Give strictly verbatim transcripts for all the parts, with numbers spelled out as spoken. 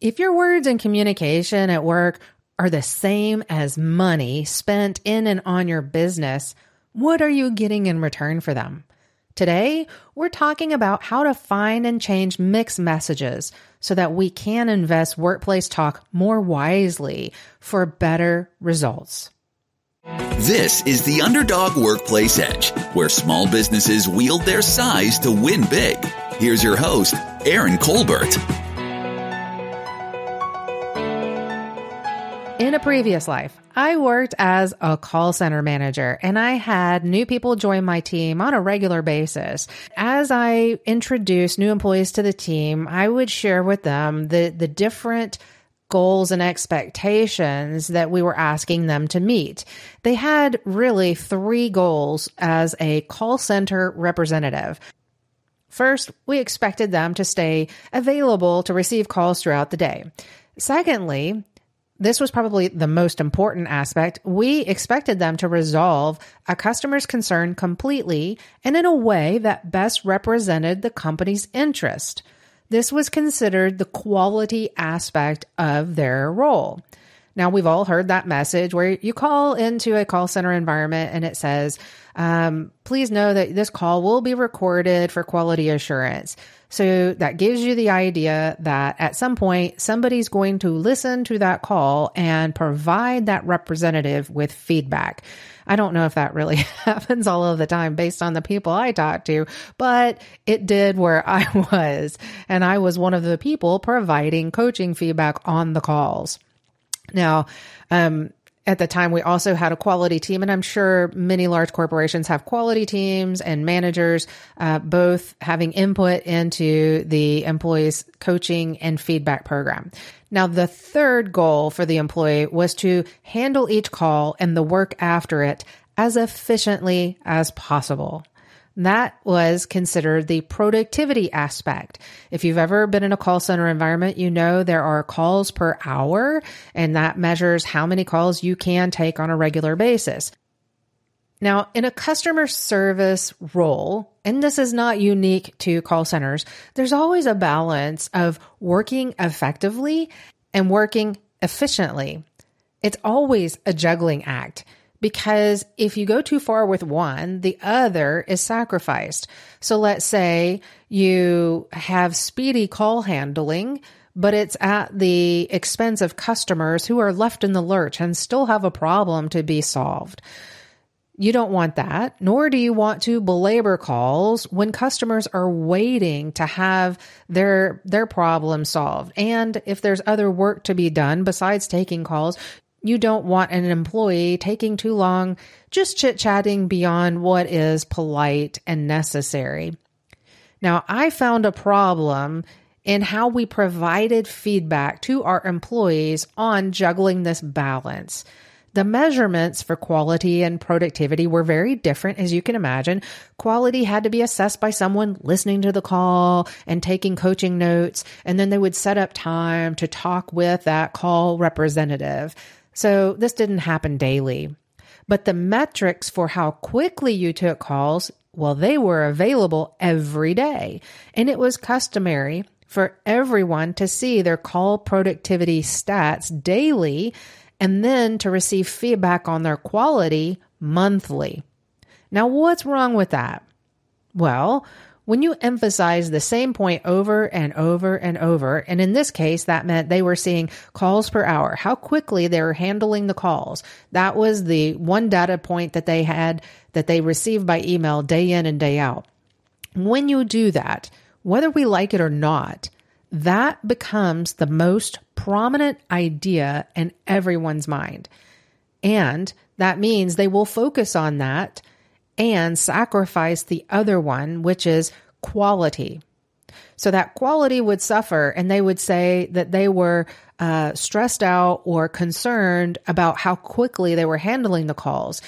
If your words and communication at work are the same as money spent in and on your business, what are you getting in return for them? Today, we're talking about how to find and change mixed messages so that we can invest workplace talk more wisely for better results. This is the Underdog Workplace Edge, where small businesses wield their size to win big. Here's your host, Aaron Colbert. In a previous life, I worked as a call center manager, and I had new people join my team on a regular basis. As I introduced new employees to the team, I would share with them the, the different goals and expectations that we were asking them to meet. They had really three goals as a call center representative. First, we expected them to stay available to receive calls throughout the day. Secondly, this was probably the most important aspect. We expected them to resolve a customer's concern completely and in a way that best represented the company's interest. This was considered the quality aspect of their role. Now, we've all heard that message where you call into a call center environment and it says, um, please know that this call will be recorded for quality assurance. So that gives you the idea that at some point, somebody's going to listen to that call and provide that representative with feedback. I don't know if that really happens all of the time based on the people I talk to, but it did where I was. And I was one of the people providing coaching feedback on the calls. Now, um, at the time, we also had a quality team, and I'm sure many large corporations have quality teams and managers, uh, both having input into the employee's coaching and feedback program. Now, the third goal for the employee was to handle each call and the work after it as efficiently as possible. That was considered the productivity aspect. If you've ever been in a call center environment, you know there are calls per hour, and that measures how many calls you can take on a regular basis. Now, in a customer service role, and this is not unique to call centers, there's always a balance of working effectively and working efficiently. It's always a juggling act. Because if you go too far with one, the other is sacrificed. So let's say you have speedy call handling, but it's at the expense of customers who are left in the lurch and still have a problem to be solved. You don't want that, nor do you want to belabor calls when customers are waiting to have their, their problem solved. And if there's other work to be done besides taking calls, you don't want an employee taking too long, just chit-chatting beyond what is polite and necessary. Now, I found a problem in how we provided feedback to our employees on juggling this balance. The measurements for quality and productivity were very different, as you can imagine. Quality had to be assessed by someone listening to the call and taking coaching notes, and then they would set up time to talk with that call representative. So this didn't happen daily. But the metrics for how quickly you took calls, well, they were available every day. And it was customary for everyone to see their call productivity stats daily and then to receive feedback on their quality monthly. Now, what's wrong with that? Well, when you emphasize the same point over and over and over, and in this case, that meant they were seeing calls per hour, how quickly they were handling the calls. That was the one data point that they had that they received by email day in and day out. When you do that, whether we like it or not, that becomes the most prominent idea in everyone's mind. And that means they will focus on that and sacrifice the other one, which is quality. So that quality would suffer, and they would say that they were uh, stressed out or concerned about how quickly they were handling the calls.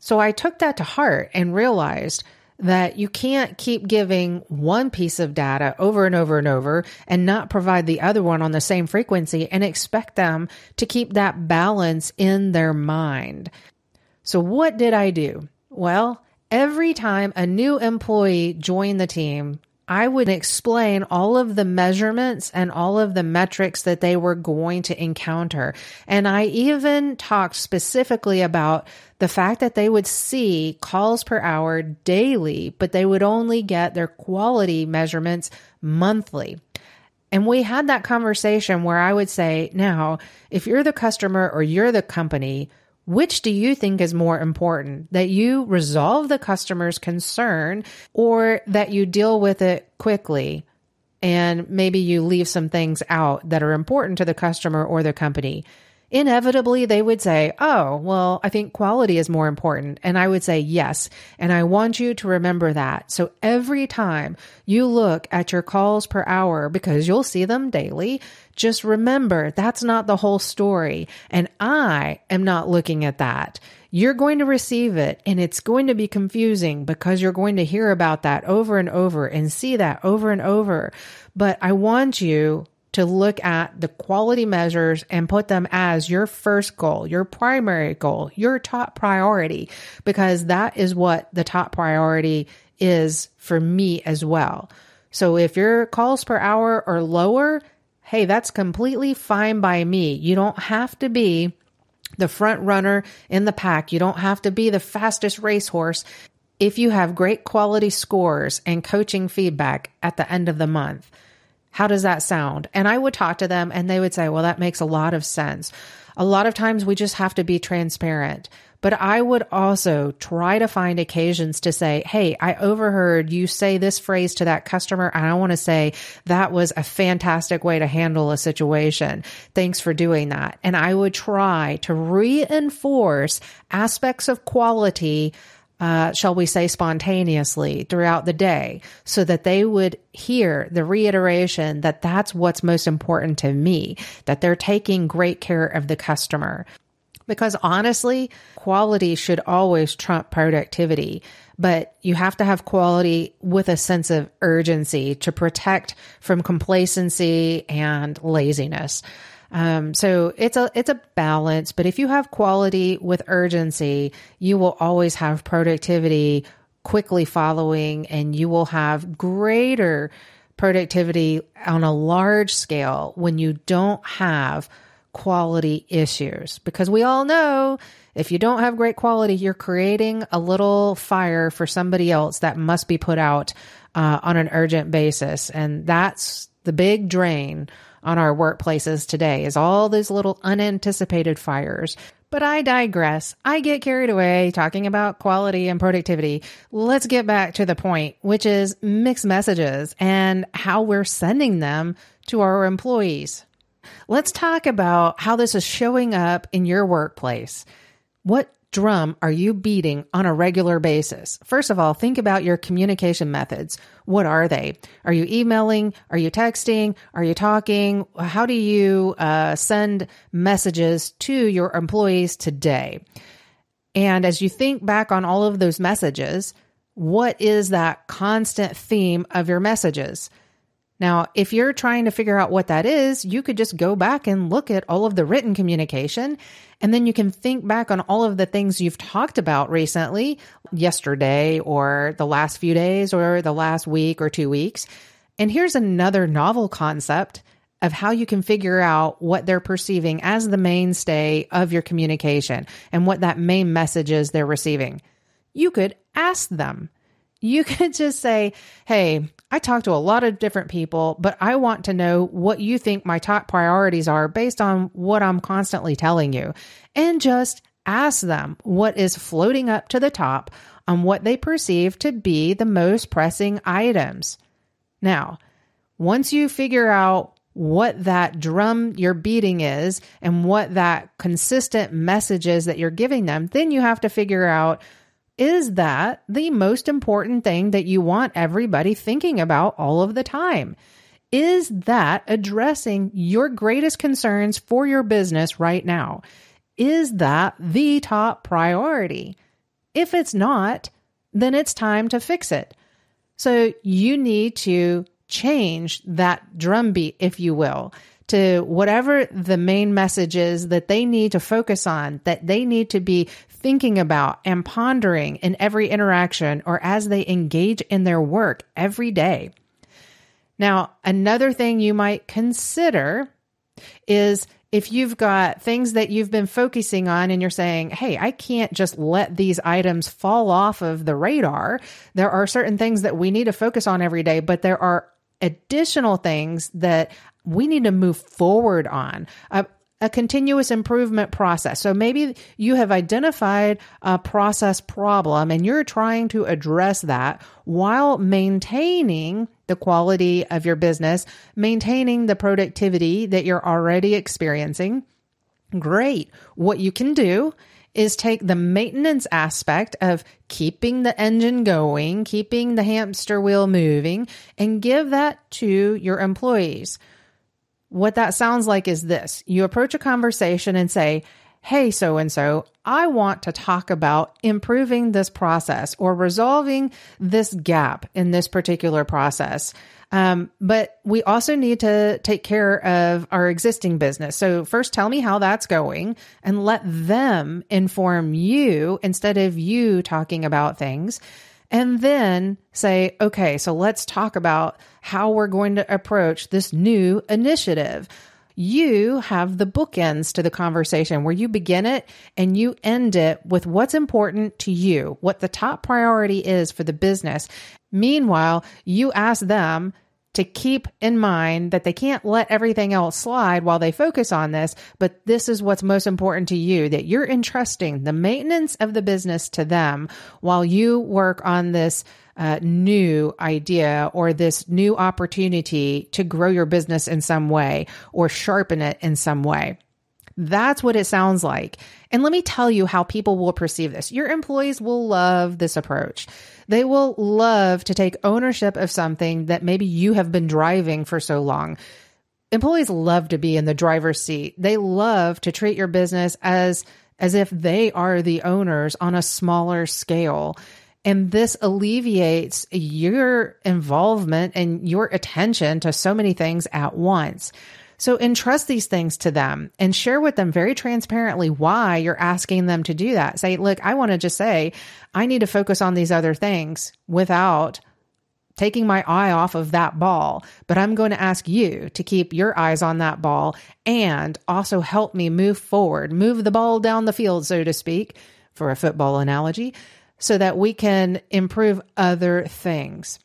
So I took that to heart and realized that you can't keep giving one piece of data over and over and over and not provide the other one on the same frequency and expect them to keep that balance in their mind. So what did I do? Well, every time a new employee joined the team, I would explain all of the measurements and all of the metrics that they were going to encounter. And I even talked specifically about the fact that they would see calls per hour daily, but they would only get their quality measurements monthly. And we had that conversation where I would say, now, if you're the customer or you're the company, which do you think is more important, that you resolve the customer's concern or that you deal with it quickly and maybe you leave some things out that are important to the customer or the company? Inevitably, they would say, oh, well, I think quality is more important. And I would say, yes. And I want you to remember that. So every time you look at your calls per hour, because you'll see them daily, just remember that's not the whole story. And I am not looking at that. You're going to receive it and it's going to be confusing because you're going to hear about that over and over and see that over and over. But I want you to look at the quality measures and put them as your first goal, your primary goal, your top priority, because that is what the top priority is for me as well. So if your calls per hour are lower, hey, that's completely fine by me. You don't have to be the front runner in the pack. You don't have to be the fastest racehorse if you have great quality scores and coaching feedback at the end of the month. How does that sound? And I would talk to them and they would say, well, that makes a lot of sense. A lot of times we just have to be transparent. But I would also try to find occasions to say, hey, I overheard you say this phrase to that customer. And I want to say that was a fantastic way to handle a situation. Thanks for doing that. And I would try to reinforce aspects of quality, Uh, shall we say, spontaneously throughout the day so that they would hear the reiteration that that's what's most important to me, that they're taking great care of the customer. Because honestly, quality should always trump productivity, but you have to have quality with a sense of urgency to protect from complacency and laziness. Um, so it's a, it's a balance, but if you have quality with urgency, you will always have productivity quickly following, and you will have greater productivity on a large scale when you don't have quality issues, because we all know if you don't have great quality, you're creating a little fire for somebody else that must be put out, uh, on an urgent basis. And that's the big drain on our workplaces today, is all those little unanticipated fires. But I digress. I get carried away talking about quality and productivity. Let's get back to the point, which is mixed messages and how we're sending them to our employees. Let's talk about how this is showing up in your workplace. What drum are you beating on a regular basis? First of all, think about your communication methods. What are they? Are you emailing? Are you texting? Are you talking? How do you uh, send messages to your employees today? And as you think back on all of those messages, what is that constant theme of your messages? Now, if you're trying to figure out what that is, you could just go back and look at all of the written communication, and then you can think back on all of the things you've talked about recently, yesterday or the last few days or the last week or two weeks. And here's another novel concept of how you can figure out what they're perceiving as the mainstay of your communication and what that main message is they're receiving. You could ask them. You could just say, hey, I talk to a lot of different people, but I want to know what you think my top priorities are based on what I'm constantly telling you. And just ask them what is floating up to the top on what they perceive to be the most pressing items. Now, once you figure out what that drum you're beating is and what that consistent message is that you're giving them, then you have to figure out, is that the most important thing that you want everybody thinking about all of the time? Is that addressing your greatest concerns for your business right now? Is that the top priority? If it's not, then it's time to fix it. So you need to change that drumbeat, if you will, to whatever the main message is that they need to focus on, that they need to be thinking about and pondering in every interaction or as they engage in their work every day. Now, another thing you might consider is if you've got things that you've been focusing on and you're saying, hey, I can't just let these items fall off of the radar. There are certain things that we need to focus on every day, but there are additional things that we need to move forward on. Uh, a continuous improvement process. So maybe you have identified a process problem and you're trying to address that while maintaining the quality of your business, maintaining the productivity that you're already experiencing. Great. What you can do is take the maintenance aspect of keeping the engine going, keeping the hamster wheel moving, and give that to your employees. What that sounds like is this. You approach a conversation and say, hey, so-and-so, I want to talk about improving this process or resolving this gap in this particular process. Um, but we also need to take care of our existing business. So first tell me how that's going and let them inform you instead of you talking about things. And then say, okay, so let's talk about how we're going to approach this new initiative. You have the bookends to the conversation where you begin it and you end it with what's important to you, what the top priority is for the business. Meanwhile, you ask them to keep in mind that they can't let everything else slide while they focus on this, but this is what's most important to you, that you're entrusting the maintenance of the business to them while you work on this uh, new idea or this new opportunity to grow your business in some way or sharpen it in some way. That's what it sounds like. And let me tell you how people will perceive this. Your employees will love this approach. They will love to take ownership of something that maybe you have been driving for so long. Employees love to be in the driver's seat. They love to treat your business as, as if they are the owners on a smaller scale. And this alleviates your involvement and your attention to so many things at once. So entrust these things to them and share with them very transparently why you're asking them to do that. Say, look, I want to just say, I need to focus on these other things without taking my eye off of that ball, but I'm going to ask you to keep your eyes on that ball and also help me move forward, move the ball down the field, so to speak, for a football analogy, so that we can improve other things.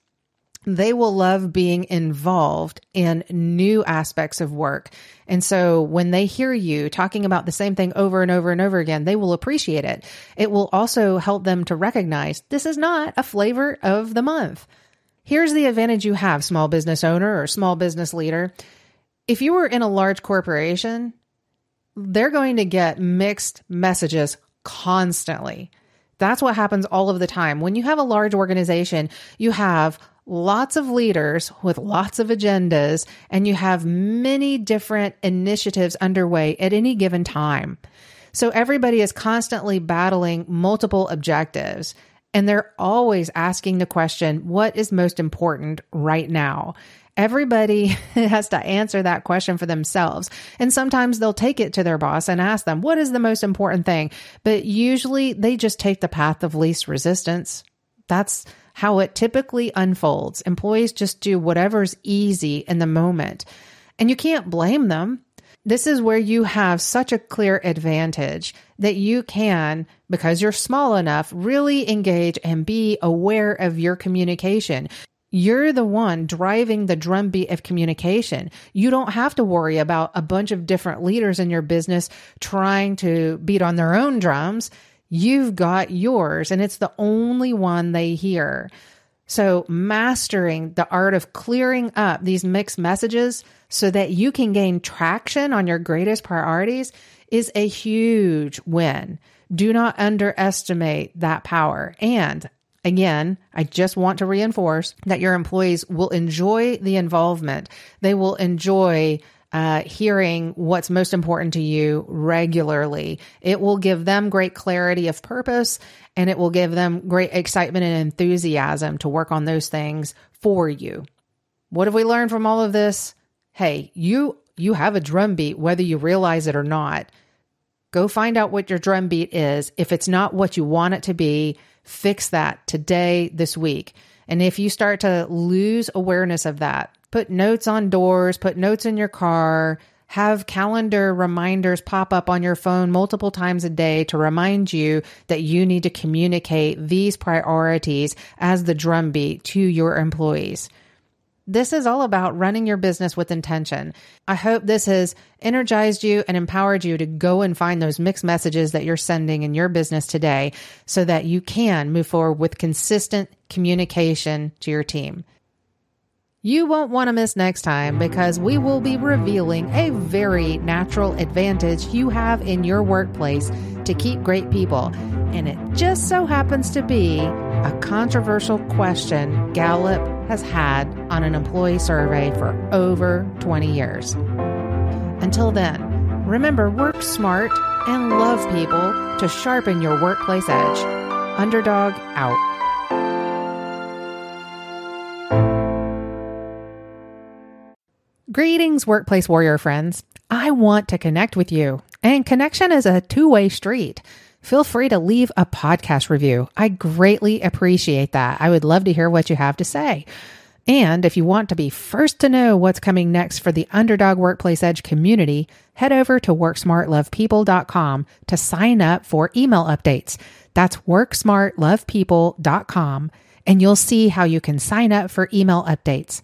They will love being involved in new aspects of work. And so when they hear you talking about the same thing over and over and over again, they will appreciate it. It will also help them to recognize this is not a flavor of the month. Here's the advantage you have, small business owner or small business leader. If you were in a large corporation, they're going to get mixed messages constantly. That's what happens all of the time. When you have a large organization, you have lots of leaders with lots of agendas, and you have many different initiatives underway at any given time. So everybody is constantly battling multiple objectives, and they're always asking the question, what is most important right now? Everybody has to answer that question for themselves. And sometimes they'll take it to their boss and ask them, what is the most important thing? But usually they just take the path of least resistance. That's how it typically unfolds. Employees just do whatever's easy in the moment. And you can't blame them. This is where you have such a clear advantage that you can, because you're small enough, really engage and be aware of your communication. You're the one driving the drumbeat of communication. You don't have to worry about a bunch of different leaders in your business trying to beat on their own drums. You've got yours, and it's the only one they hear. So mastering the art of clearing up these mixed messages so that you can gain traction on your greatest priorities is a huge win. Do not underestimate that power. And again, I just want to reinforce that your employees will enjoy the involvement. They will enjoy Uh, hearing what's most important to you regularly. It will give them great clarity of purpose, and it will give them great excitement and enthusiasm to work on those things for you. What have we learned from all of this? Hey, you, you have a drumbeat, whether you realize it or not. Go find out what your drumbeat is. If it's not what you want it to be, fix that today, this week. And if you start to lose awareness of that, put notes on doors, put notes in your car, have calendar reminders pop up on your phone multiple times a day to remind you that you need to communicate these priorities as the drumbeat to your employees. This is all about running your business with intention. I hope this has energized you and empowered you to go and find those mixed messages that you're sending in your business today so that you can move forward with consistent communication to your team. You won't want to miss next time because we will be revealing a very natural advantage you have in your workplace to keep great people. And it just so happens to be a controversial question Gallup has had on an employee survey for over twenty years. Until then, remember, work smart and love people to sharpen your workplace edge. Underdog out. Greetings, workplace warrior friends. I want to connect with you, and connection is a two-way street. Feel free to leave a podcast review. I greatly appreciate that. I would love to hear what you have to say. And if you want to be first to know what's coming next for the Underdog Workplace Edge community, head over to work smart love people dot com to sign up for email updates. That's work smart love people dot com, and you'll see how you can sign up for email updates.